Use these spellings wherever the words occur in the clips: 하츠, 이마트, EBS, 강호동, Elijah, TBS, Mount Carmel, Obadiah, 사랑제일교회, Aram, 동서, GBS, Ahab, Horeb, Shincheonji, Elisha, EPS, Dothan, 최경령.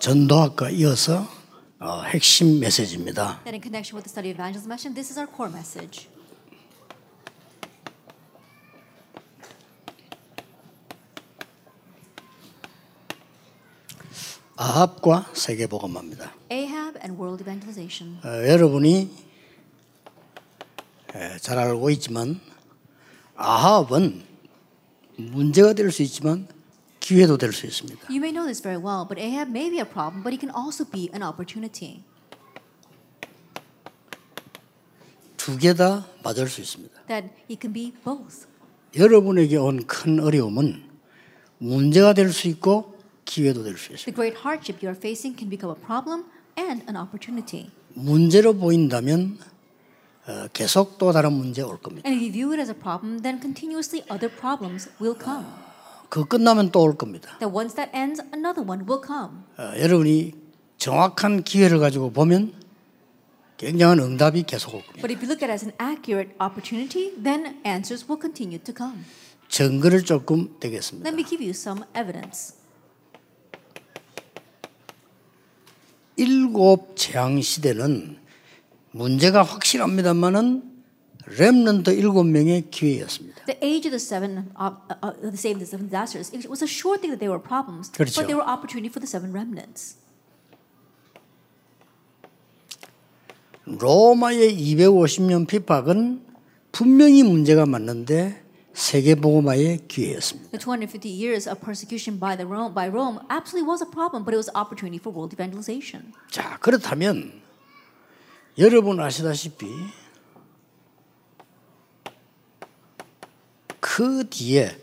전도학과 이어서 핵심 메시지입니다. That in connection with the study of evangelism, this is our core message. 아합과 세계복음화입니다. Ahab and world evangelization. 여러분이 잘 알고 있지만 아합은 문제가 될 수 있지만 기회도 될 수 있습니다. You may know this very well, but Ahab may be a problem, but he can also be an opportunity. 두 개 다 맞을 수 있습니다. That it can be both. 여러분에게 온 큰 어려움은 문제가 될 수 있고 기회도 될 수 있습니다. The great hardship you are facing can become a problem and an opportunity. 문제로 보인다면 계속 또 다른 문제 올 겁니다. And if you view it as a problem, then continuously other problems will come. 그 끝나면 또 올 겁니다. That once that ends, another one will come. 여러분이 정확한 기회를 가지고 보면 굉장한 응답이 계속 올 겁니다. But if you look at it as an accurate opportunity, then answers will continue to come. 증거를 조금 드리겠습니다. Let me give you some evidence. 7 재앙 시대는 문제가 확실합니다만은 렘넌트 7명의 기회였습니다. The age of the seven disasters, it was a sure thing that they were problems, 그렇죠. but they were opportunity for the seven remnants. 로마의 250년 핍박은 분명히 문제가 맞는데 세계복음화의 기회였습니다. The 250 years of persecution by Rome absolutely was a problem, but it was an opportunity for world evangelization. 자, 그렇다면 여러분 아시다시피 그 뒤에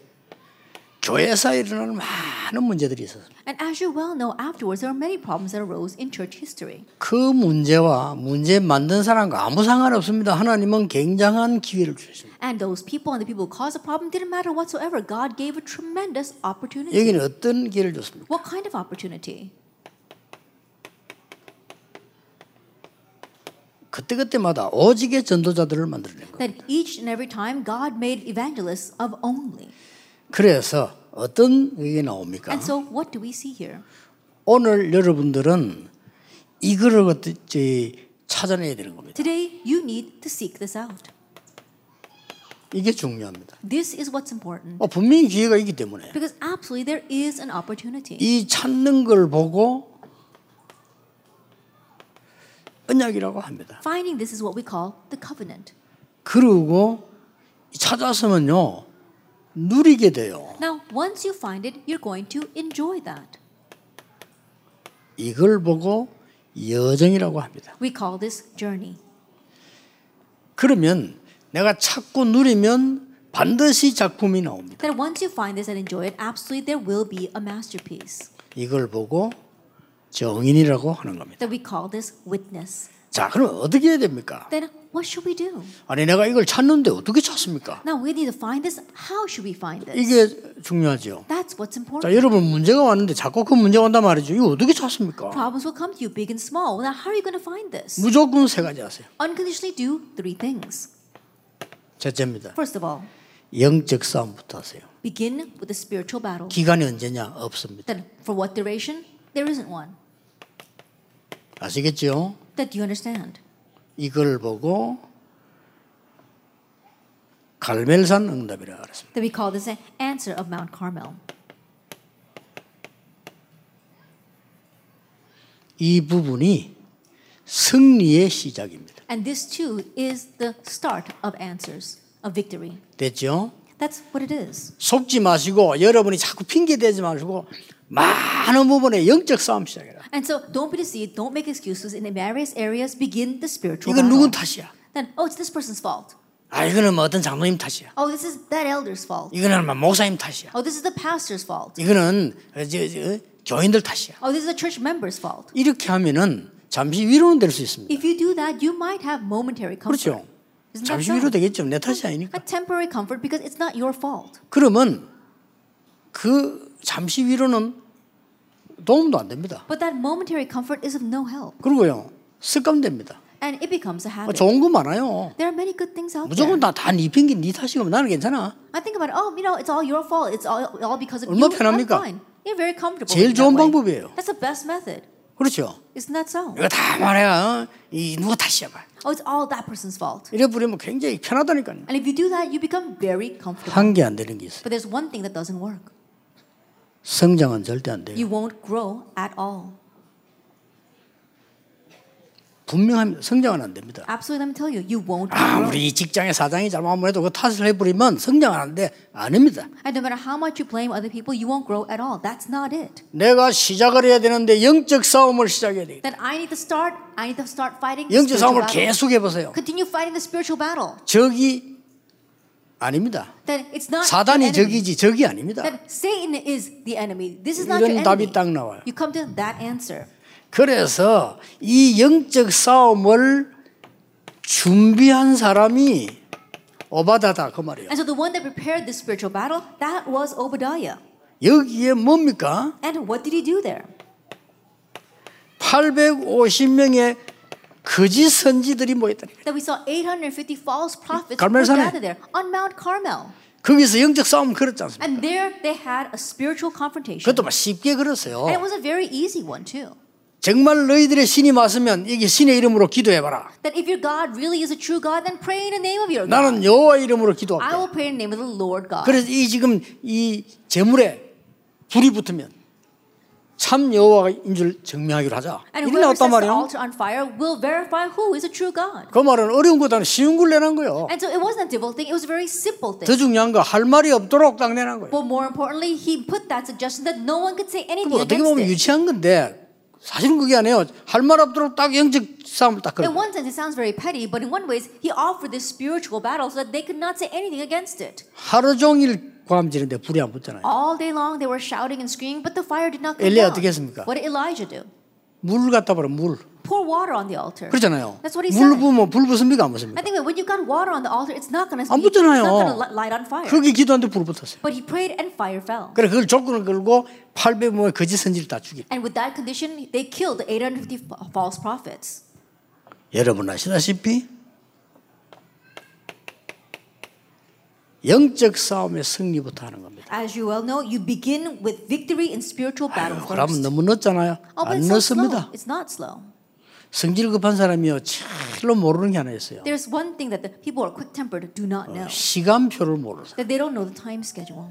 교회사에 일어나는 많은 문제들이 있었습니다. And as you well know, afterwards there are many problems that arose in church history. 그 문제와 문제 만든 사람과 아무 상관없습니다. 하나님은 굉장한 기회를 주셨습니다. And those people and the people who caused the problem didn't matter whatsoever. God gave a tremendous opportunity. 여기는 어떤 기회를 줬습니까? What kind of opportunity? 그때그때마다 오직의 전도자들을 만들어낸 겁니다. That each and every time God made evangelists of only. 그래서 어떤 얘기 나옵니까? And so what do we see here? 오늘 여러분들은 이거를 어떻게 찾아내야 되는 겁니다. Today you need to seek this out. 이게 중요합니다. This is what's important. 분명히 기회가 있기 때문에. Because absolutely there is an opportunity. 이 찾는 걸 보고 언약이라고 합니다. Finding this is what we call the covenant. 그리고 찾았으면요. 누리게 돼요. Now, once you find it, you're going to enjoy that. 이걸 보고 여정이라고 합니다. We call this journey. 그러면 내가 찾고 누리면 반드시 작품이 나옵니다. Then once you find this and enjoy it, absolutely there will be a masterpiece. 이걸 보고 정인이라고 하는 겁니다. That we call this witness. 자, 그럼 어떻게 해야 됩니까? Then what should we do? 아니 내가 이걸 찾는데 어떻게 찾습니까? Now we need to find this. How should we find this? 이게 중요하죠. That's what's important. 자, 여러분 문제가 왔는데 자꾸 그 문제가 온단 말이죠. 이거 어떻게 찾습니까? Problems will come to you big and small. Now how are you going to find this? 무조건 세 가지 하세요. Unconditionally do three things. 첫째입니다. First of all, 영적 싸움부터 하세요. Begin with the spiritual battle. 기간이 언제냐? 없습니다. Then for what duration? There isn't one. 아시겠죠? That you understand. 이걸 보고 갈멜산 응답이라 그랬습니다. That we call this an answer of Mount Carmel. 이 부분이 승리의 시작입니다. And this too is the start of answers of victory. 됐죠? That's what it is. 속지 마시고 여러분이 자꾸 핑계 대지 마시고 많은 부분에 영적 싸움 시작해라. And so don't be deceived, don't make excuses. In various areas, begin the spiritual battle. 이건 누군 탓이야? Then, oh, it's this person's fault. 아, 이거는 뭐 어떤 장로님 탓이야? Oh, this is that elder's fault. 이거는 뭐 목사님 탓이야? Oh, this is the pastor's fault. 이거는 교인들 탓이야. Oh, this is the church member's fault. 이렇게 하면은 잠시 위로는 될 수 있습니다. If you do that, you might have momentary comfort. 그렇죠. 잠시 위로 되겠죠. 내 탓이 아니니까. A temporary comfort because it's not your fault. 그러면 그 잠시 위로는 도움도 안 됩니다. But that momentary comfort is of no help. 그리고요, 습관됩니다. And it becomes a habit. 좋은 거 많아요. There are many good things out there. 무조건 다 네 핑계, 네 탓이고 나는 괜찮아. I think about, oh, you know, it's all your fault. It's all because of you. 얼마나 편합니까? You're very comfortable. 제일 좋은 방법이에요. That's the best method. 그렇죠. Isn't that so? 이거 다 말해야 이 누가 탓이야 봐. Oh, it's all that person's fault. 이래 부리면 굉장히 편하다니까요. And if you do that, you become very comfortable. 한 게 안 되는 게 있어. But there's one thing that doesn't work. 성장은 절대 안 돼요. You won't grow at all. 분명히 성장은 안 됩니다. Absolutely, let me tell you, you won't. 아무리 직장의 사장이 잘못하면 그 탓을 해버리면 성장은 안 돼, 아닙니다. And no matter how much you blame other people, you won't grow at all. That's not it. 내가 시작을 해야 되는데 영적 싸움을 시작해야 돼. Then I need to start fighting. 영적 싸움을 계속 해보세요. Continue fighting the spiritual battle. 적이 아닙니다. Then it's not 사단이 적이지 적이 아닙니다. Then Satan is the enemy. This is not your enemy. 이런 답이 딱 나와요. You come to that answer. 그래서 이 영적 싸움을 준비한 사람이 오바다다 그 말이에요. And so the one that prepared the spiritual battle, that was Obadiah. 여기에 뭡니까? And what did he do there? 850명의 거짓 선지들이 모였다니까. That we saw 850 false prophets gathered there on Mount Carmel. 거기서 영적 싸움 걸었지 않습니까? And there they had a spiritual confrontation. 그것도 막 쉽게 걸었어요. And it was a very easy one too. 정말 너희들의 신이 맞으면 이게 신의 이름으로 기도해봐라. That if your God really is a true God, then pray in the name of your God. 나는 여호와 이름으로 기도할게. I will pray in the name of the Lord God. 그래서 이 지금 이 재물에 불이 붙으면 참 여호와인 줄 증명하기로 하자. 이렇게 나왔단 말이에요. 그 말은 어려운 것보다는 쉬운 걸 내는 거예요. And so it wasn't a difficult thing; it was a very simple thing. 더 중요한 거 할 말이 없도록 딱 내는 거예요. But more importantly, he put that suggestion that no one could say anything against it. 어떻게 보면 유치한 건데. 사실은 그게 아니에요. 할 말 없도록 딱 영적 싸움을 딱 걸어요. In one sense it sounds very petty, but in one ways he offered this spiritual battle so that they could not say anything against it. 하루 종일 고함지는데 불이 안 붙잖아요. All day long they were shouting and screaming, but the fire did not come down. 엘리야 어떻게 했습니까? What did Elijah do? 물 갖다 버려 물. Pour water on the altar. 그렇잖아요. That's what he said. 물 부으면 불 붙습니까 안 붙습니까? I think when you got water on the altar, it's not going to light on fire. 그게 기도한데 불 붙었어요. But he prayed and fire fell. 그래 그걸 조건을 걸고 800명의 거짓 선지를 다 죽였어요. And with that condition, they killed 850 false prophets. 여러분 아시다시피 영적 싸움의 승리부터 하는 겁니다. As you well know, you begin with victory in spiritual battle first. 그럼 너무 늦잖아요. 안 늦습니다. It's not slow. 성질 급한 사람이요, 절로 모르는 게 하나 있어요. There's one thing that the people who are quick-tempered do not know. 시간표를 모르죠. That they don't know the time schedule.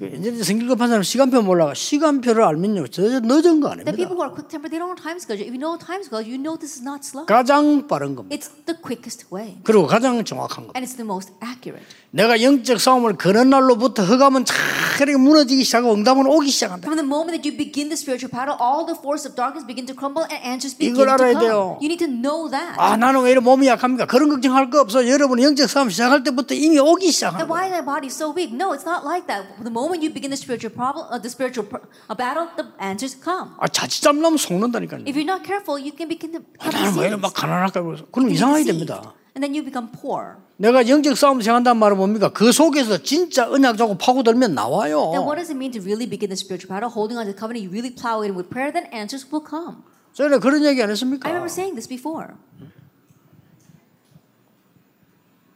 이제 성질 급한 사람 시간표 몰라가 시간표를 알면요 저 늦은 거 아닙니다. The people who are quick-tempered they don't know time schedule. If you know time schedule, you know this is not slow. 가장 빠른 겁니다. It's the quickest way. 그리고 가장 정확한 겁니다. And it's the most accurate. 내가 영적 싸움을 거는 날로부터 흑암은 차례 무너지기 시작하고 응답은 오기 시작한다. From the moment that you begin the spiritual battle, all the force of darkness begin to crumble and answers begin to come. 이걸 알아야 돼요. You need to know that. 아 나는 왜 이렇게 몸이 약합니까? 그런 걱정할 거 없어. 여러분 영적 싸움 시작할 때부터 이미 오기 시작한다. Why is my body so weak? No, it's not like that. The moment you begin the spiritual problem, the spiritual battle, the answers come. 아 자칫 잠나면 속는다니까요. If you're not careful, you can begin to. 아 나는 왜 막 가난할까 그래서 그럼 이상하게 됩니다. And then you become poor. 내가 영적 싸움을 시작한다는 말은 뭡니까? 그 속에서 진짜 언약 잡고 파고들면 나와요. Then what does it mean to really begin the spiritual battle? Holding on to the covenant, you really plow in with prayer, then answers will come. 저는 그런 얘기 안 했습니까? I remember saying this before.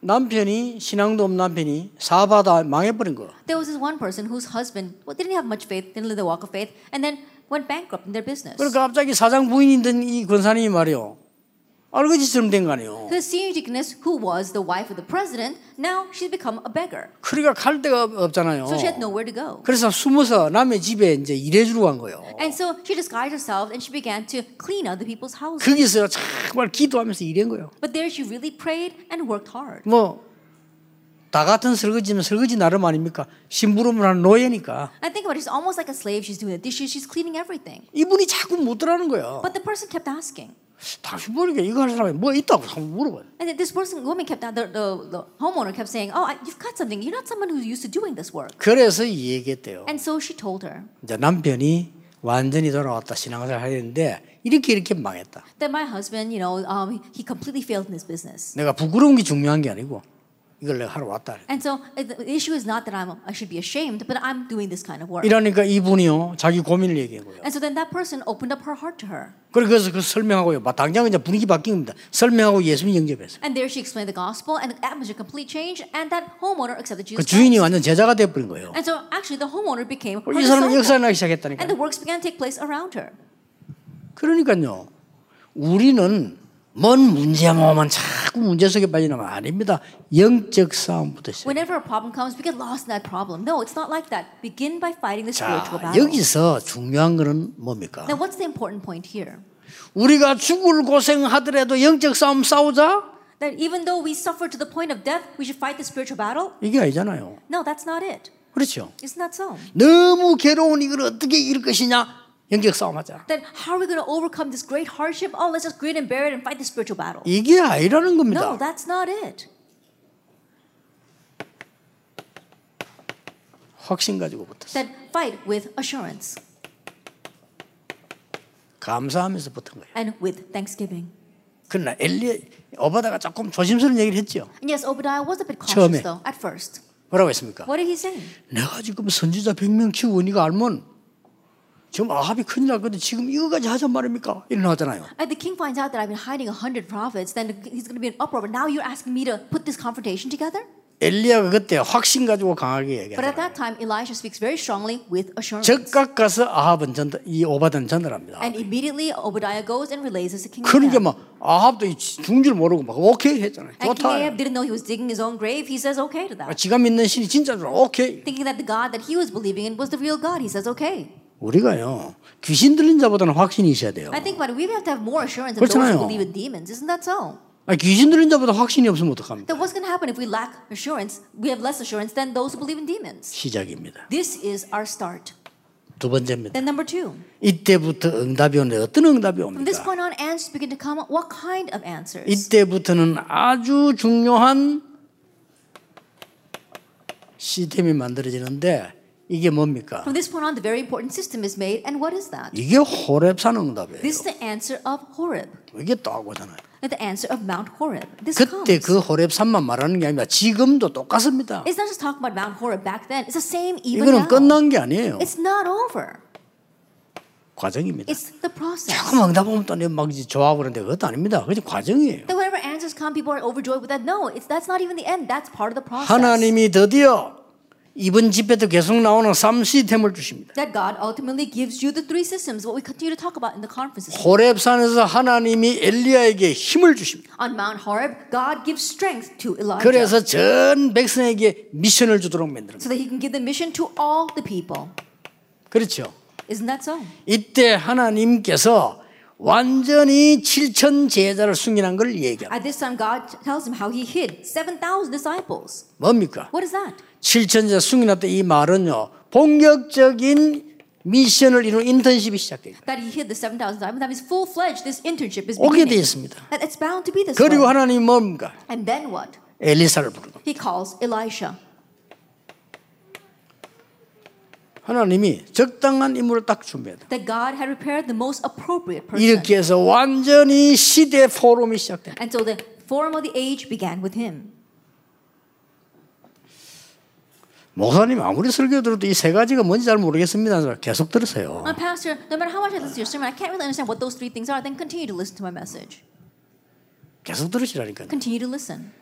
남편이 신앙도 없는 남편이 사바다 망해버린 거. There was this one person whose husband didn't have much faith, didn't live the walk of faith, and then went bankrupt in their business. 그러니까 갑자기 사장 부인이던 이 권사님이 말이요. 알거지처럼 된 거 아니에요. The senior deaconess who was the wife of the president now she's become a beggar. 그러니까 갈 데가 없잖아요. So she had nowhere to go. 그래서 숨어서 남의 집에 이제 일해주러 간 거예요. And so she disguised herself and she began to clean other people's houses. 거기서 정말 기도하면서 일한 거예요. But there she really prayed and worked hard. 뭐 다 같은 설거지면 설거지 나름 아닙니까? 심부름을 하는 노예니까. I think about it, she's almost like a slave. She's doing the dishes. She's cleaning everything. 이분이 자꾸 묻더라는 거예요. But the person kept asking. 당신 보니까 이거 할 사람이 뭐 있다고 자꾸 물어봐요. And this person, woman kept the homeowner kept saying, "Oh, you've got something. You're not someone who's used to doing this work." 그래서 얘기했대요. And so she told her. 이제 남편이 완전히 돌아왔다 신앙생활 하는데 이렇게 망했다. That my husband, he completely failed in his business. 내가 부끄러운 게 중요한 게 아니고 이걸 내가 하러 왔다. And so the issue is not that I should be ashamed, but I'm doing this kind of work. 이러니까 이분이요 자기 고민을 얘기하고요. And so then that person opened up her heart to her. 그래서 그 설명하고요. 당장 이제 분위기 바뀐 겁니다. 설명하고 예수님 영접했어요. And there she explained the gospel, and the atmosphere completely changed, and that homeowner accepted Jesus. 그 주인이 완전 제자가 되어버린 거예요. And so actually the homeowner became her disciple. 이 사람은 역사나기 시작했다니까. And the works began to take place around her. 그러니까요, 우리는 뭔 문제만 자꾸 문제 속에 빠지나면 아닙니다. 영적 싸움부터 시작. Whenever a problem comes, we get lost in that problem. No, it's not like that. Begin by fighting the spiritual battle. 여기서 중요한 것은 뭡니까? Now, what's the important point here? 우리가 죽을 고생하더라도 영적 싸움 싸우자. That even though we suffer to the point of death, we should fight the spiritual battle. 이게 아니잖아요. No, that's not it. 그렇죠. Isn't that so? 너무 괴로운 이걸 어떻게 이길 것이냐? 영적 싸움하자. Then how are we going to overcome this great hardship? Oh, let's just grit and bear it and fight the spiritual battle. 이게 아니라는 겁니다. No, that's not it. 확신 가지고 붙었어. Then fight with assurance. 감사하면서 붙은 거예요. And with thanksgiving. 그러나 오바다가 조금 조심스러운 얘기를 했죠. Yes, Obadiah was a bit cautious though at first. 뭐라고 했습니까? What did he say? 내가 지금 선지자 100명 키우고 네가 알면 지금 아합이 큰일 났거든. 지금 이거까지 하자 말입니까? 일어나잖아요. And the king finds out that I've been hiding 100 prophets. Then he's going to be an uproar. But now you're asking me to put this confrontation together? 엘리야가 그때 확신 가지고 강하게 얘기했어요. But at that time, Elisha speaks very strongly with assurance. 즉각 가서 아합은 전달, 이 오바다는 전달합니다. And immediately Obadiah goes and relays this to King Ahab. 그러니까 막 아합도 중줄 모르고 막 오케이 했잖아요. 좋다. And Ahab didn't know he was digging his own grave. He says okay to that. 지가 믿는 신이 진짜인 줄 오케이. Thinking that the God that he was believing in was the real God. He says okay. 우리가요 귀신 들린 자보다는 확신이 있어야 돼요. I think, but we have to have more assurance of those who believe in demons, isn't that so? 아니, 귀신 들린 자보다 확신이 없으면 어떡합니까? Then what's going to happen if we lack assurance? We have less assurance than those who believe in demons. 시작입니다. This is our start. 두 번째입니다. Then number two. 이때부터 응답이 오는데 어떤 응답이 옵니까? From this point on, answers begin to come. What kind of answers? 이때부터는 아주 중요한 시스템이 만들어지는데. 이게 뭡니까? From this point on, the very important system is made, and what is that? 이게 호렙산 응답이에요. This is the answer of Horeb. 이게 또하고잖아요. The answer of Mount Horeb. This comes. 그때 그 호렙산만 말하는 게 아니라 지금도 똑같습니다. It's not just talking about Mount Horeb back then. It's the same even now. 이거는 끝난 게 아니에요. It's not over. 과정입니다. It's the process. 조금 응답 오면 또 막 좋아하는데 그것도 아닙니다. 그게 과정이에요. That whenever answers come, people are overjoyed with that. No, that's not even the end. That's part of the process. 하나님이 드디어 이번 집회도 계속 나오는 3 시스템을 주십니다. That God ultimately gives you the three systems what we continue to talk about in the conferences. 호렙산에서 하나님이 엘리야에게 힘을 주십니다. On Mount Horeb, God gives strength to Elijah. 그래서 전 백성에게 미션을 주도록 만듭니다. So that he can give the mission to all the people. 그렇죠. Isn't that so? 이때 하나님께서 완전히 7,000 제자를 숨기는 걸 얘기합니다. At this time, God tells him how he hid 7,000 disciples. 뭡니까? What is that? 7,000 숨겨놨다 이 말은요 본격적인 미션을 이루는 인턴십이 시작됩니다. That he hid the 7,000 disciples. That means full-fledged this internship is beginning. 오게 돼 있습니다. It's bound to be this. 그리고 하나님 뭡니까? And then what? 엘리사를 부릅니다. He calls Elisha. 하나님이 적당한 인물을 딱 준비했다. That God had prepared the most appropriate person. 이렇게 해서 완전히 시대 포럼이 시작됩니다. And so the forum of the age began with him. 목사님 아무리 설교 들어도 이 세 가지가 뭔지 잘 모르겠습니다. 계속 들으세요. Pastor, no matter how much I listen to your sermon, I can't really understand what those three things are. Then continue to listen to my message. 계속 들으시라니까요. Continue to listen.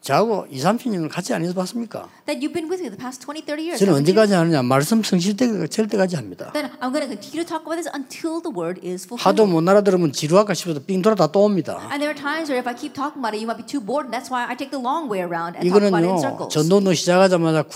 저하고 20-30년을 같이 안 해서 봤습니까? That you've been with me the past 20-30 years. 저는 언제까지 하느냐? 말씀 성실 때까지 합니다. Then I'm going to continue to talk about this until the word is fulfilled. 하도 못 알아들으면 지루할까 싶어서 빙 돌아 다 또 옵니다. And there are times where if I keep talking about it, you might be too bored. That's why I take the long way around and talk about it in circles. 이거는요. 전도는 시작하자마자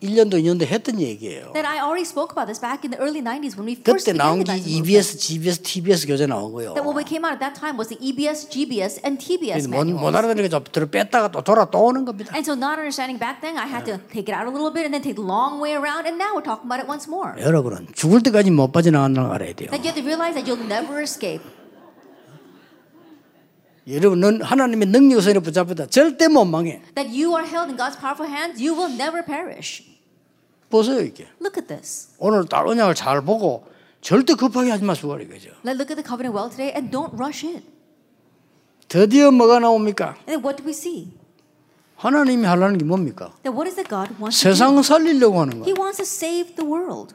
1년도 2년도 했던 얘기예요. That I already spoke about this back in the early 90s when we first 그때 나온 게 EBS, GBS, TBS 교재 나온 거예요. That what came out at that time was the EBS, GBS, and TBS manuals. 못 알아들으니까 좀 뺐다가 또 돌아 또 오는 겁니다. And so not understanding back then, I had to take it out a little bit and then take the long way around. And now we're talking about it once more. 여러분은 죽을 때까지 못 빠져나가는 걸 알아야 돼요. That you have to realize that you'll never escape. 여러분은 하나님의 능력 손에 붙잡히다 절대 못 망해. That you are held in God's powerful hands, you will never perish. 보세요 이게. Look at this. 오늘 다른 언약을 잘 보고 절대 급하게 하지 마시고 이거죠. Let's look at the covenant well today and don't rush it. 드디어 뭐가 나옵니까? And what do we see? 하나님이 하려는 게 뭡니까? Now, what is that God wants to do? 세상을 살리려고 하는 거예요. He wants to save the world.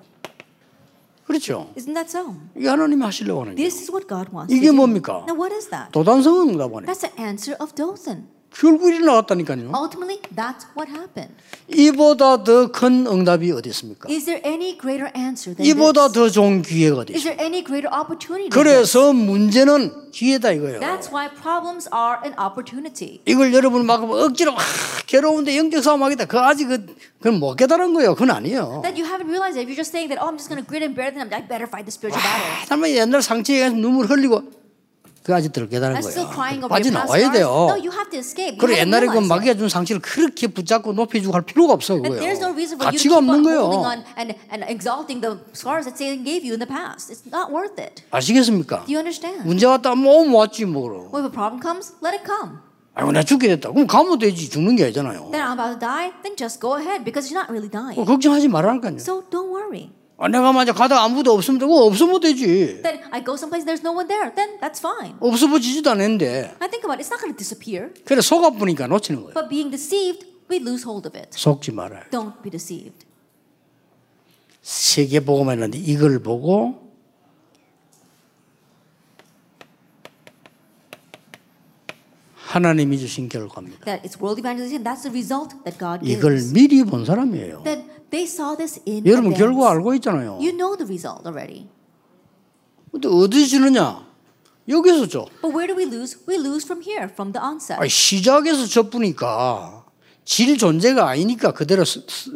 그렇죠. Isn't that so? 이게 하나님이 하시려고 하는 거예요. This is what God wants. 이게 뭡니까? Now, what is that? 도단성은 응답하네. That's the answer of Dothan. 결국 일이 나왔다니까요. Ultimately, that's what happened. 이보다 더 큰 응답이 어디 있습니까? Is there any greater answer than this? 이보다 더 좋은 기회가 어디 있습니까? Is there any greater opportunity? 그래서 문제는 기회다 이거예요. That's why problems are an opportunity. 이걸 여러분 막 억지로 괴로운데 영적 싸움하겠다. 그 아직 그건 못 깨달은 거예요. 그건 아니에요. That you haven't realized it. You're just saying that oh, I'm just going to grit and bear it. I better fight the spiritual battle. 정말 옛날 상처에 눈물 흘리고. 그 아직 덜 깨달은 거예요. 빠져나와야 돼요. 그리고 옛날에 그 마귀가 준 상처를 그렇게 붙잡고 높여주고 할 필요가 없어 그거예요. 가치가 없는 거예요. 아시겠습니까? 문제 왔다 뭐 왔지 뭐. 아이고 나 죽게 됐다. 그럼 가면 되지. 죽는 게 아니잖아요. 걱정하지 말라니까요. 내가 만약 가다가 아무도 없으면 되고 없으면 되지. Then I go someplace there's no one there. Then that's fine. 없어지지도 않는데. I think about it. It's not going to disappear. 그래 속아 보니까 놓치는 거예요. But being deceived, we lose hold of it. 속지 말아요. Don't be deceived. 세계 복음을 했는데 이걸 보고 하나님이 주신 결과입니다. That it's world evangelization. That's the result that God gives. 이걸 미리 본 사람이에요. They saw this in 여러분 결과 알고 있잖아요. You know the result already. 근데 어디 지느냐? 여기서 줘. But where do we lose? We lose from here, from the onset. 아니, 시작에서 접으니까 질 존재가 아니니까 그대로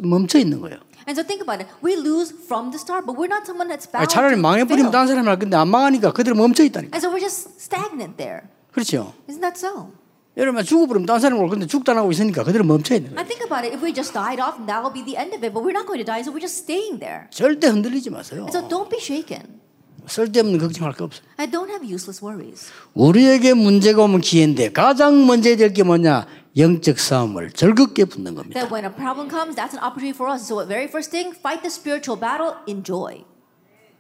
멈춰 있는 거예요. And so think about it. We lose from the start, but we're not someone that's bound. 차라리 망해버리면 다른 사람이 할 건데 안 망하니까 그대로 멈춰 있다니까. And so we're just stagnant there. 그렇죠. Isn't that so? 여러분 죽어버리면 다른 사람이 올 건데 죽다 나고 있으니까 그대로 멈춰 있는 거예요. I think about it. If we just died off, that will be the end of it. But we're not going to die, so we're just staying there. 절대 흔들리지 마세요. So don't be shaken. 쓸데없는 걱정할 거 없어요. I don't have useless worries. 우리에게 문제가 오면 기회인데 가장 먼저 해야 될 게 뭐냐? 영적 싸움을 즐겁게 붙는 겁니다. That when a problem comes, that's an opportunity for us. So the very first thing, fight the spiritual battle, enjoy.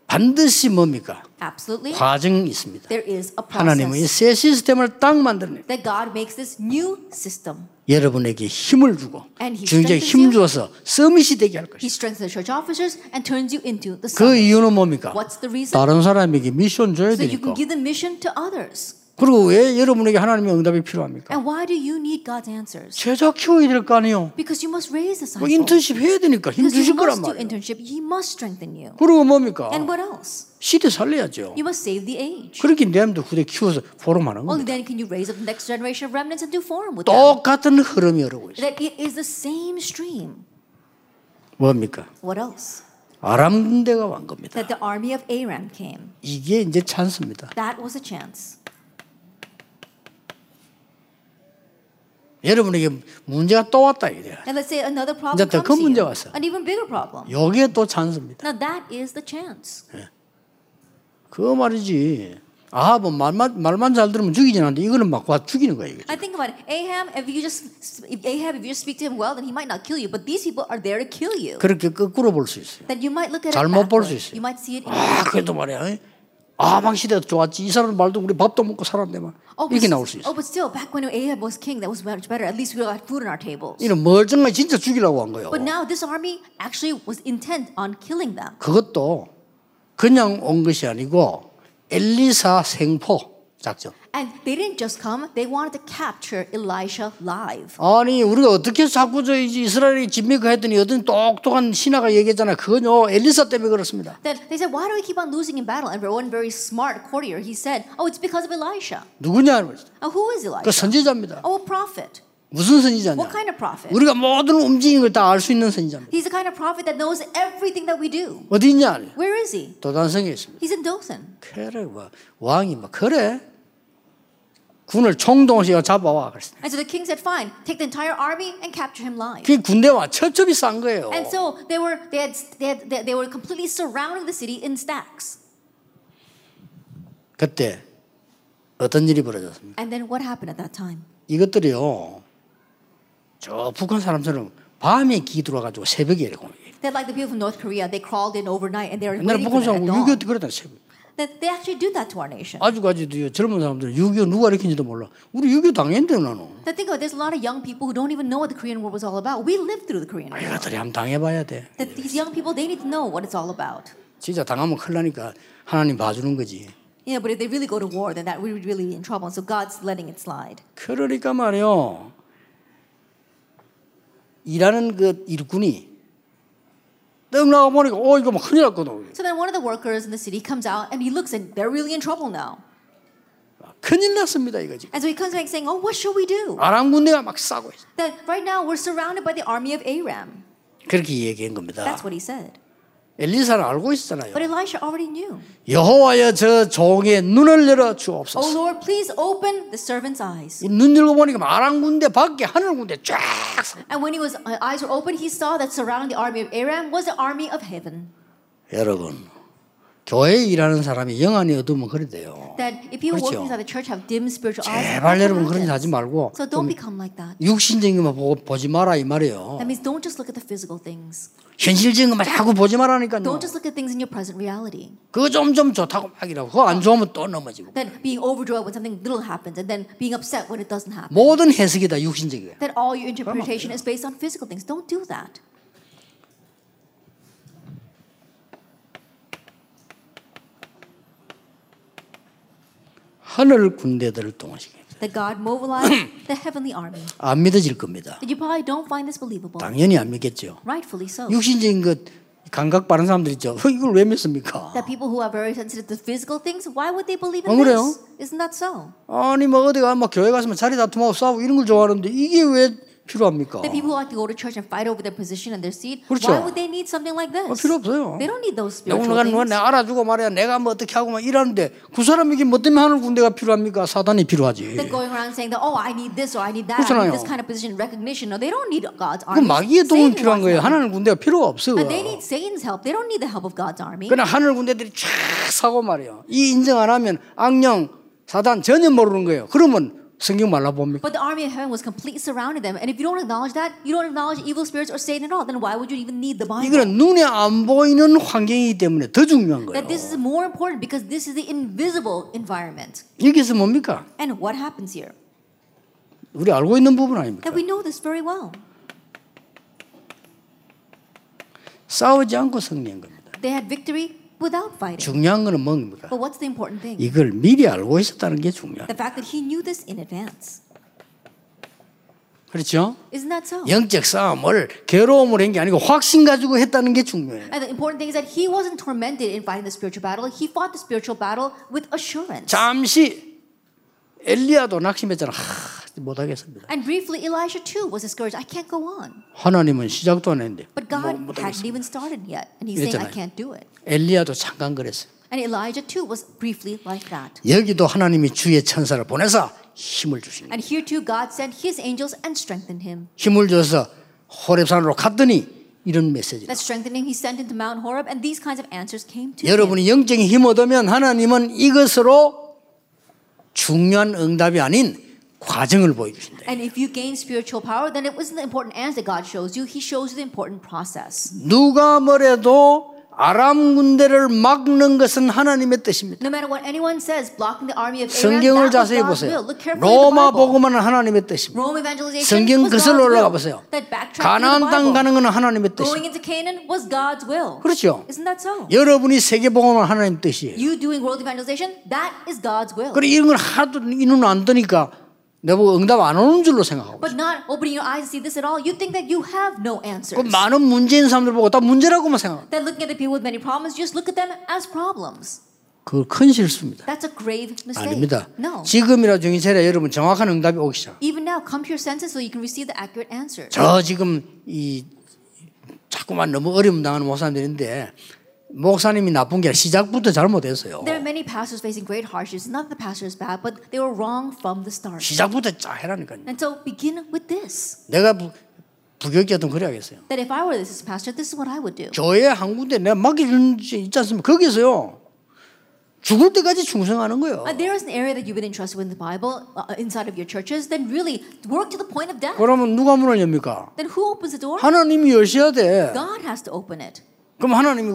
반드시 뭡니까? Absolutely. 과정이 있습니다. There is a process. 하나님은 이 새 시스템을 딱 만드는 That God makes this new system. 여러분에게 힘을 주고 주님께 힘 주어서 서밋이 되게 할 것입니다. He strengthens the church officers and turns you into the summit. 그 이유는 뭡니까? What's the reason? 다른 사람에게 미션 줘야 되니까. So you can give the mission to others. 그리고 왜 여러분에게 하나님의 응답이 필요합니까? And why do you need God's answers? 제자 키워야 될 거 아니에요. Because you must raise the disciples. 인턴십 해야 되니까 힘 주실 거란 말이에요. Because you must do internship, He must strengthen you. 그리고 뭡니까? And what else? 시대 살려야죠. You must save the age. 그렇게 내면도 후대 키워서 포럼하는 겁니다. Only then can you raise up the next generation of remnants and do forum with them. 똑같은 흐름이 흐르고 있어요. That it is the same stream. 뭡니까? What else? 아람 군대가 온 겁니다. That the army of Aram came. 이게 이제 찬스입니다. That was a chance. 여러분에게 문제가 또 왔다 이래요. 이제 더 큰 문제 왔어. 여기에 또 찬스입니다. Now that is the chance. 네. 그거 말이지. 아합은 말만 잘 들으면 죽이진 않는데 이거는 막 와 죽이는 거예요. I think about it. Ahab, if you just speak to him well, then he might not kill you. But these people are there to kill you. 그렇게 거꾸로 볼 수 있어요. That you might look at it. 잘못 볼 수 있어요. You might see it. 아, 그래도 말이야. 아방 시대도 좋았지. 이 사람 말도 우리 밥도 먹고 살았는데 막 이렇게 나올 수 있어. Oh, but still, back when Ahab was king, that was much better. At least we got food on our tables. 이런 멀쩡한 진짜 죽이려고 한 거예요. But now this army actually was intent on killing them. 그것도 그냥 온 것이 아니고 엘리사 생포 작전. And they didn't just come; they wanted to capture Elisha live. 아니 우리가 어떻게 자꾸 저 이스라엘이 진멸했더니 어떤 똑똑한 신하가 얘기했잖아. 그건요 엘리사 때문에 그렇습니다. Then they said, why do we keep on losing in battle? And one very smart courtier, he said, oh, it's because of Elisha. 누구냐? Who is Elisha? 그 선지자입니다. Oh, a prophet. 무슨 선지자냐? What kind of prophet? 우리가 모든 움직이는 걸 다 알 수 있는 선지자입니다. He's the kind of prophet that knows everything that we do. 어디 있냐? Where is he? 도단성에 있습니다. He's in Dothan. 그래, 왕이 막 그래. 군을 총동원시켜 잡아와 그랬어. And so the king said, "Fine, take the entire army and capture him live." 그 군대와 첩첩이 싼 거예요. And so they were completely surrounding the city in stacks. 그때 어떤 일이 벌어졌습니까? And then what happened at that time? 이것들이요, 저 북한 사람처럼 밤에 기들어가지고 새벽에 이렇게. They're like the people from North Korea. They crawled in overnight and they're waiting for the dawn. 옛날 북한 사람 유교 그러다 새벽. that they actually do that to our nation. 아직까지도 젊은 사람들 유교 누가 일으킨지도 몰라. 우리 유교 당했는데 나는. But think about it, there's a lot of young people who don't even know what the Korean War was all about. We lived through the Korean War. 이것들이 한번 당해봐야 돼. That these young people, they need to know what it's all about. 진짜 당하면 큰일 나니까 하나님 봐주는 거지. Yeah, but if they really go to war, then that we would really be in trouble. So God's letting it slide. 그러니까 말이요. 일하는 그 일꾼이 딱 나가 보니까 오 이거 막 큰일 났거든. So then one of the workers in the city comes out and he looks and they're really in trouble now. 큰일 났습니다 이거지. And so he comes back saying, "Oh, what shall we do?" 아람 군대가 막 싸고 있어. That right now we're surrounded by the army of Aram. 그렇게 얘기한 겁니다. That's what he said. 엘리사는 알고 있었잖아요. But Elisha already knew. 여호와여 저 종의 눈을 열어 주옵소서. Oh Lord, please open the servant's eyes. 눈 열고 보니까 아람 군대 밖에 하늘 군대 쫙. And when his eyes were open, he saw that surrounding the army of Aram was the army of heaven. 여러분, 교회에 일하는 사람이 영안이 어두우면 그래 돼요. That if people working inside the church have dim spiritual eyes. 제발 여러분 그런 일 하지 말고. So don't become like that. 육신적인 것만 보지 마라 이 말이에요. That means don't just look at the physical things. 현실적인 것만 자꾸 보지 말라니까요. Don't just look at things in your present reality. 그거 좀 좋다고 막 이러고 그거 안 좋으면 또 넘어지고. Then being overjoyed when something little happens and then being upset when it doesn't happen. 모든 해석이 다 육신적이에요. That all your interpretation is based on physical things. Don't do that. 하늘 군대들을 동원시킵니다. That God mobilized the heavenly army. 안 믿어질 겁니다. You probably don't find this believable. 당연히 안 믿겠죠. Rightfully so. 육신적인 것 감각 빠른 사람들 있죠. 이걸 왜 믿습니까? That people who are very sensitive to physical things, why would they believe in this? Isn't that so? 아니 뭐 어디가 뭐 교회 가서 자리 다툼하고 싸우고 이런 걸 좋아하는데 이게 왜 필요합니까? The people who like to go to church and fight over their position and their seat. 그렇죠. Why would they need something like this? 필요 없어요. They don't need those spiritual things. 누군가 나 알아주고 말이야 내가 뭐 어떻게 하고 막 이러는데 그 사람에게 뭐 때문에 하는 군대가 필요합니까? 사단이 필요하지. They're going around saying that oh I need this or I need that. 그렇잖아요. I need this kind of position recognition. No, they don't need God's army. 그 마귀의 도움이 필요한 거예요. 하나님 군대가 필요 없어요. They need Satan's help. They don't need the help of God's army. 그러나 하늘 군대들이 쫙 사고 말이야. 이 인정 안 하면 악령 사단 전혀 모르는 거예요. 그러면 성경 말라 봅니까? But the army of heaven was completely surrounding them, and if you don't acknowledge that, you don't acknowledge evil spirits or Satan at all. Then why would you even need the Bible? 이거는 눈에 안 보이는 환경이기 때문에 더 중요한 거예요. That this is more important because this is the invisible environment. 여기서 뭡니까? And what happens here? 우리 알고 있는 부분 아닙니까? That we know this very well. 싸우지 않고 승리한 겁니다. They had victory. Without fighting. 중요한 거는 뭡니까? But what's the important thing? 이걸 미리 알고 있었다는 게 중요합니다. The fact that he knew this in advance. 그렇죠? Isn't that so? 영적 싸움을 괴로움으로 한 게 아니고 확신 가지고 했다는 게 중요해요. And the important thing is that he wasn't tormented in fighting the spiritual battle. He fought the spiritual battle with assurance. 잠시 엘리야도 낙심했잖아. 못하겠습니다. And briefly, Elisha too was discouraged. I can't go on. 하나님은 시작도 안 했는데. But God hadn't even started yet, and he's saying I can't do it. 엘리야도 잠깐 그랬어요. And Elijah too was briefly like that. 여기도 하나님이 주의 천사를 보내서 힘을 주십니다. And here too, God sent His angels and strengthened him. 힘을 줘서 호렙산으로 갔더니 이런 메시지. That strengthening He sent into Mount Horeb, and these kinds of answers came to him. 여러분이 영적인 힘 얻으면 하나님은 이것으로 중요한 응답이 아닌 과정을 보여주신다. And if you gain spiritual power, then it wasn't the important answer God shows you. He shows you the important process. 누가 뭐래도 아람 군대를 막는 것은 하나님의 뜻입니다. No matter what anyone says, blocking the army of Aram. 성경을 자세히 보세요. 로마 복음은 하나님의 뜻입니다. Rome evangelization. 성경 그슬로 올라가 보세요. 가나안 땅 가는 건 하나님의 뜻입니다. Going into Canaan was God's will. 그렇죠. Isn't that so? 여러분이 세계 복음은 하나님 뜻이에요. You doing world evangelization, that is God's will. 그래 이런 걸 하도 이눈 안 뜨니까. 내가 응답 안 오는 줄로 생각하고. But not opening your eyes to see this at all. You think that you have no answers. 많은 문제인 사람들 보고 다 문제라고만 생각. That looking at the people with many problems, just look at them as problems. 그 큰 실수입니다. That's a grave mistake. 아닙니다. No. 지금이라 중이세라 여러분 정확한 응답이 오기 시작. Even now, come to your senses so you can receive the accurate answer. 저 지금 이 자꾸만 너무 어려움 당하는 목사님들인데. 목사님이 나쁜 게 시작부터 잘못했어요. There are many pastors facing great hardships. Not the pastor is bad, but they were wrong from the start. 시작부터 짜 해라니까요. And so begin with this. 내가 부교육자든 그래야겠어요. That if I were this pastor, this is what I would do. 교회 한 군데 내가 맡겨준 지 있지 않습니까? 거기서요. 죽을 때까지 충성하는 거예요. There is an area that you've been entrusted with in the Bible inside of your churches. Then really work to the point of death. 그러면 누가 문을 엽니까? Then who opens the door? 하나님이 여셔야 돼. God has to open it. 그럼 하나님이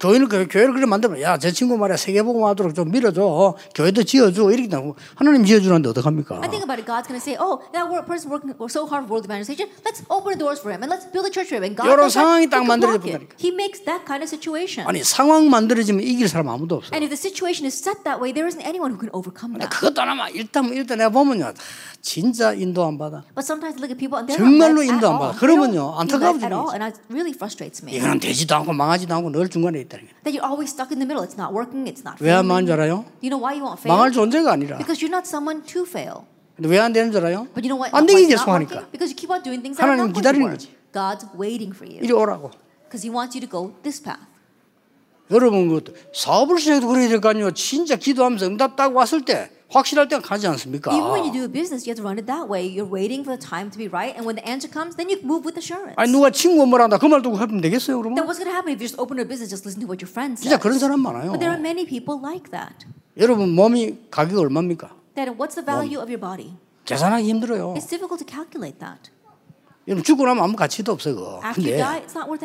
교회를 그렇게 만들면, 야, 제 친구 말이야, 세계복음 하도록 좀 밀어줘. 교회도 지어줘. 이렇게 나오고, 하나님 지어주는데 어떡합니까? I think about it. God's going to say, oh, that person working so hard for world evangelization, let's open the doors for him and let's build a church for him. 여러 상황이 딱 만들어진다니까. He makes that kind of situation. 아니, 상황 만들어지면 이길 사람 아무도 없어. And if the situation is set that way, there isn't anyone who can overcome that. 그것도 아마 일단 내가 보면요, 진짜 인도 안 받아. But sometimes look at people and they're not led at all. 그러면요, 안타까워지죠. And it really frustrates me. 이거는 되지도 않고. 망하지도 않고 늘 중간에 있다는 거예요. That you're always stuck in the middle. It's not working. It's not. 왜 안 망한 줄 알아요? You know why you won't fail? 망할 존재가 아니라. Because you're not someone to fail. 근데 왜 안 되는 줄 알아요? But you know what? 안 되기 계속 하니까. Because you keep on doing things that are not going to work. God's waiting for you. 이리 오라고. Because He wants you to go this path. 여러분 그 사업을 시작해도 그래야 될 거 아니에요. 진짜 기도하면서 응답 딱 왔을 때. 확실할 때 가지 않습니까? Even when you do a business, you have to run it that way. You're waiting for the time to be right, and when the answer comes, then you move with assurance. 아니 누가 친구 뭐라 한다 그 말 듣고 하면 되겠어요, 그러면? Then what's going to happen if you just open a business, just listen to what your friends say? 진짜 그런 사람 많아요. But there are many people like that. 여러분 몸이 가격 얼마입니까? Then what's the value of your body? 계산하기 힘들어요. It's difficult to calculate that. 여러분 죽고 나면 아무 가치도 없어요. 근데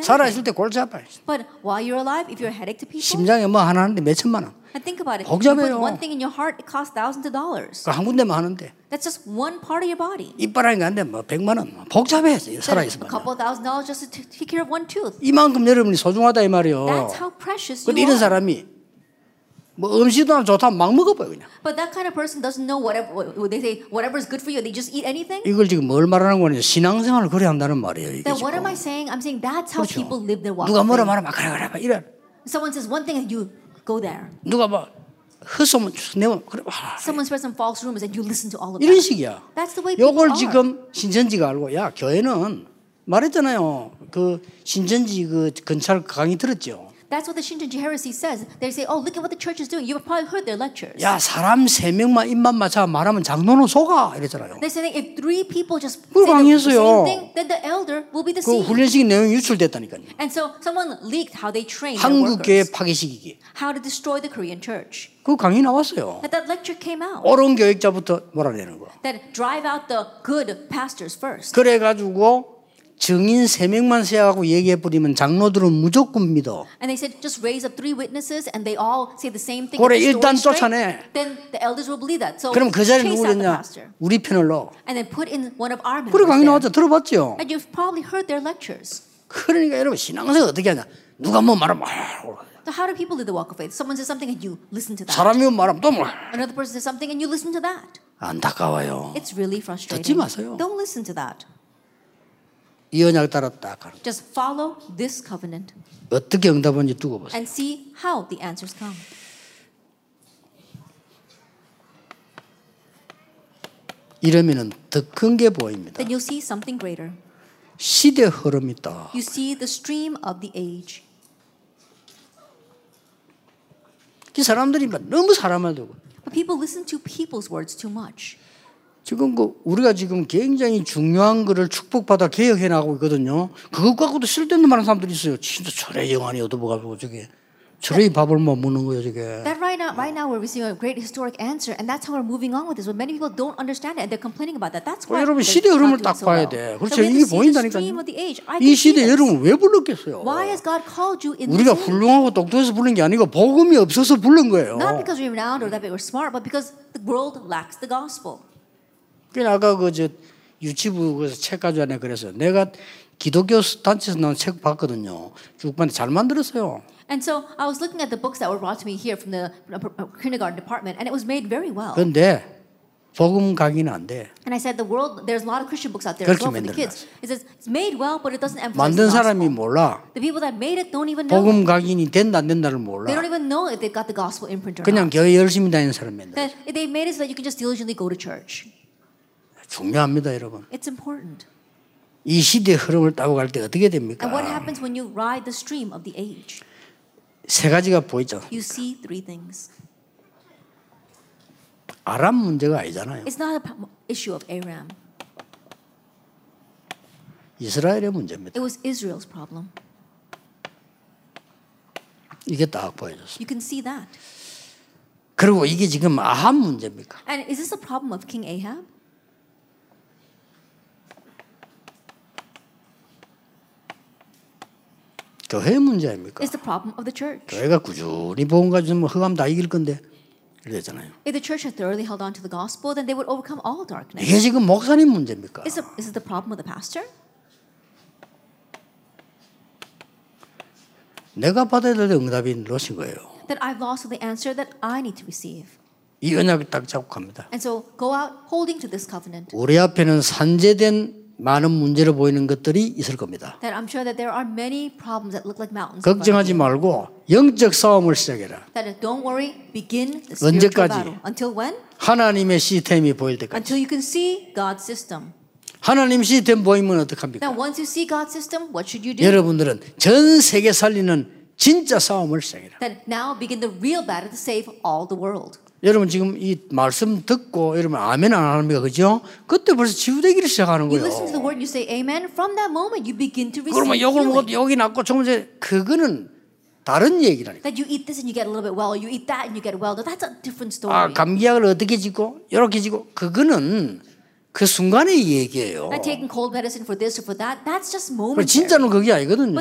살아 있을 때 골치 아파요. But while you're alive, if you're a headache to people, 심장에 뭐 하나 하는데 몇 천만 원. And think about it. 복잡해요. One thing in your heart, it costs thousands of dollars. 그 한 군데만 하는데. That's just one part of your body. 이빨이 안데 뭐 100만 원 복잡해 살아 있으면. A couple thousand dollars just to take care of one tooth. 이만큼 여러분이 소중하다 이 말이요. That's how precious you are. 이런 사람이. 뭐 음식도 좋다면 막 먹어봐요 그냥. But that kind of person doesn't know whatever they say. Whatever is good for you, they just eat anything. 이걸 지금 뭘 말하는 거냐? 신앙생활을 그래야 한다는 말이에요. That what am I saying? I'm saying that's how people live their walk. 누가 뭐라 말하면 그래 이래. Someone says one thing and you go there. 누가 뭐 헛소문 내면 그래. Someone spreads some false rumors and you listen to all of that. 이런 식이야. That's the way people are. 이걸 지금 신천지가 알고 야 교회는 말했잖아요. 그 신천지 그 근찰 강의 들었죠. That's what the Shincheonji heresy says. They say, "Oh, look at what the church is doing." You've probably heard their lectures. 야, 사람 세 명만 입만 맞아 말하면 장로는 속아 이랬잖아요. They say that if three people just say the same thing, then the elder will be deceived. 그 훈련식 내용이 유출됐다니까요. And so someone leaked how they train their workers. 한국 교회 파괴시키기. How to destroy the Korean church. 그 강의 나왔어요. That lecture came out. 옳은 교육자부터 몰아내는 거. That drive out the good pastors first. 그래 가지고. 증인 3명만 세워가고 얘기해버리면 장로들은 무조건 믿어. And they said just raise up three witnesses and they all say the same thing. 그래 일단 쫓아내. Then the elders will believe that. So 그럼 그 자리에 누구였냐? 우리 편을 넣어. And then put in one of our men. 그래 강의 나왔죠. 들어봤죠. And you've probably heard their lectures. 그러니까 여러분 신앙생활 어떻게 하냐? 누가 뭐 말하면 So how do people do the walk of faith? Someone says something and you listen to that. 사람이 말하면 또 말. Another person says something and you listen to that. 안타까워요. It's really frustrating. 듣지 마세요. Don't listen to that. 이 언약을 따라 딱 가라. Just follow this covenant. 어떻게 응답하는지 두고 보세요. And see how the answers come. 이러면은 더 큰 게 보입니다. Then you'll see something greater. 시대 흐름이다. You see the stream of the age. 이 사람들이 너무 사람을 두고. But people listen to people's words too much. 지금 우리가 지금 굉장히 중요한 거를 축복받아 개혁해 나가고 있거든요. 그것 갖고도 쓸데없는 많은 사람들이 있어요. 진짜 철의 영안이 얻어보고 저게 철의 밥을 못 먹는 거예요, 저게. That right now we're receiving a great historic answer, and that's how we're moving on with this. But many people don't understand it, and they're complaining about that. That's why. 여러분 시대 흐름을 딱 봐야 돼. 그렇죠? 이게 보인다니까요. 이 시대 여러분 왜 불렀겠어요? Why has God called you in this? 우리가 훌륭하고 똑똑해서 부른 게 아니고 복음이 없어서 부른 거예요. Not because we're renowned or that we're smart, but because the world lacks the gospel. 그냥 아까 그저 유치부에서 책 가져왔네 그래서 내가 기독교 단체에서 나온 책 봤거든요. 쭉 봤는데 잘 만들었어요. And so I was looking at the books that were brought to me here from the kindergarten department, and it was made very well. 근데 복음 강의는 안 돼. And I said the world, there's a lot of Christian books out there as well for the kids. It says it's made well, but it doesn't emphasize the gospel. 만든 사람이 몰라. The people that made it don't even know. 복음 강인이 된다 안 된다를 몰라. They don't even know if they got the gospel imprint or not. 그냥 교회 열심히 다니는 사람 만들어. They made it so that you can just diligently go to church. 중요합니다, 여러분. It's important. 이 시대의 흐름을 따고 갈 때 어떻게 됩니까? And what happens when you ride the stream of the age? 세 가지가 보이죠. You see three things. 아람 문제가 아니잖아요. It's not an issue of Aram. 이스라엘의 문제입니다. It was Israel's problem. 이게 딱 보여졌어요. You can see that. 그리고 이게 지금 아합 문제입니까? And is this a problem of King Ahab? 교회 문제 아닙니까? It's the problem of the church. 교회가 꾸준히 복음 가지고 흑암 다 이길 건데. 그러잖아요. If the church had thoroughly held on to the gospel, then they would overcome all darkness. 이게 지금 목사님 문제입니까? Is it the problem of the pastor? 내가 받아야 될 응답이 놓친 거예요. That I've lost the answer that I need to receive. 이 언약을 딱 잡고 갑니다. And so go out holding to this covenant. 우리 앞에는 산재된 많은 문제로 보이는 것들이 있을 겁니다. That I'm sure that there are many problems that look like mountains. 걱정하지 말고 영적 싸움을 시작해라. That don't worry, begin the spiritual battle. Until when? 하나님의 시스템이 보일 때까지. Until you can see God's system. 하나님 시스템 보이면 어떡합니까? Now once you see God's system, what should you do? 여러분들은 전 세계 살리는 진짜 싸움을 시작해라. That now begin the real battle to save all the world. 여러분 지금 이 말씀 듣고 여러분 아멘 안 합니까? 그죠? 그때 벌써 치유되기를 시작하는 거예요. 그러면 요걸 먹어도 여기 낫고 조금 전에 그거는 다른 얘기라니까. 아, 감기약을 어떻게 지고 이렇게 지고 그거는 그 순간의 얘기예요. 진짜는 그게 아니거든요.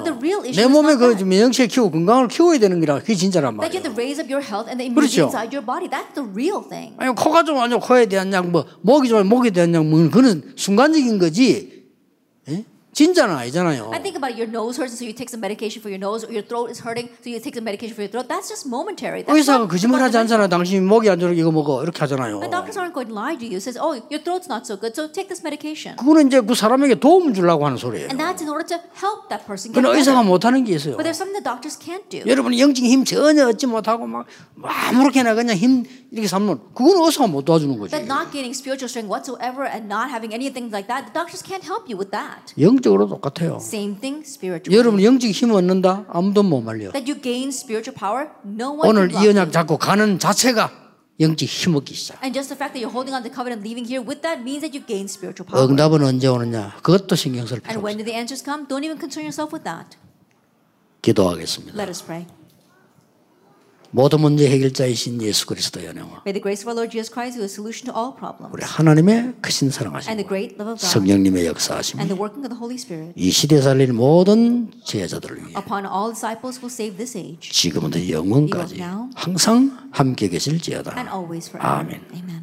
내 몸에 그 면역체 키우고 건강을 키워야 되는 거라 그게 진짜란 말이에요. 그렇죠. 아니 코가 좀 아니고 코에 대한 약, 뭐 목이 좀 아니고 목에 대한 약, 뭐 그거는 순간적인 거지. 예? 진짜는 아니잖아요. I think about your nose hurts, so you take some medication for your nose. Your throat is hurting, so you take some medication for your throat. That's just momentary. 의사가 거짓말하지 않잖아. 당신 목이 안 좋으니까 이거 먹어 이렇게 하잖아요. The doctors aren't going to lie to you. Says, oh, your throat's not so good, so take this medication. 그거는 이제 그 사람에게 도움을 주려고 하는 소리예요. And that's in order to help that person. 그건 의사가 못하는 게 있어요. But there's something the doctors can't do. 여러분 영적인 힘 전혀 얻지 못하고 막 아무렇게나 그냥 힘 이렇게 삼는 그건 의사가 못 도와주는 거죠. That not gaining spiritual strength whatsoever and not having anything like that, the doctors can't help you with that. 영적으로 똑같아요. 여러분 영적 힘을 얻는다? 아무도 못 말려. 오늘 이 언약 잡고 가는 자체가 영적 힘 얻기 시작. 응답은 언제 오느냐? 그것도 신경 쓸 필요 없습니다. 기도하겠습니다. 모든 문제 해결자이신 예수 그리스도의 은혜와 우리 하나님의 크신 사랑하심과 성령님의 역사하심이 이 시대에 살릴 모든 제자들을 위해 지금부터 영원까지 항상 함께 계실지어다. 아멘.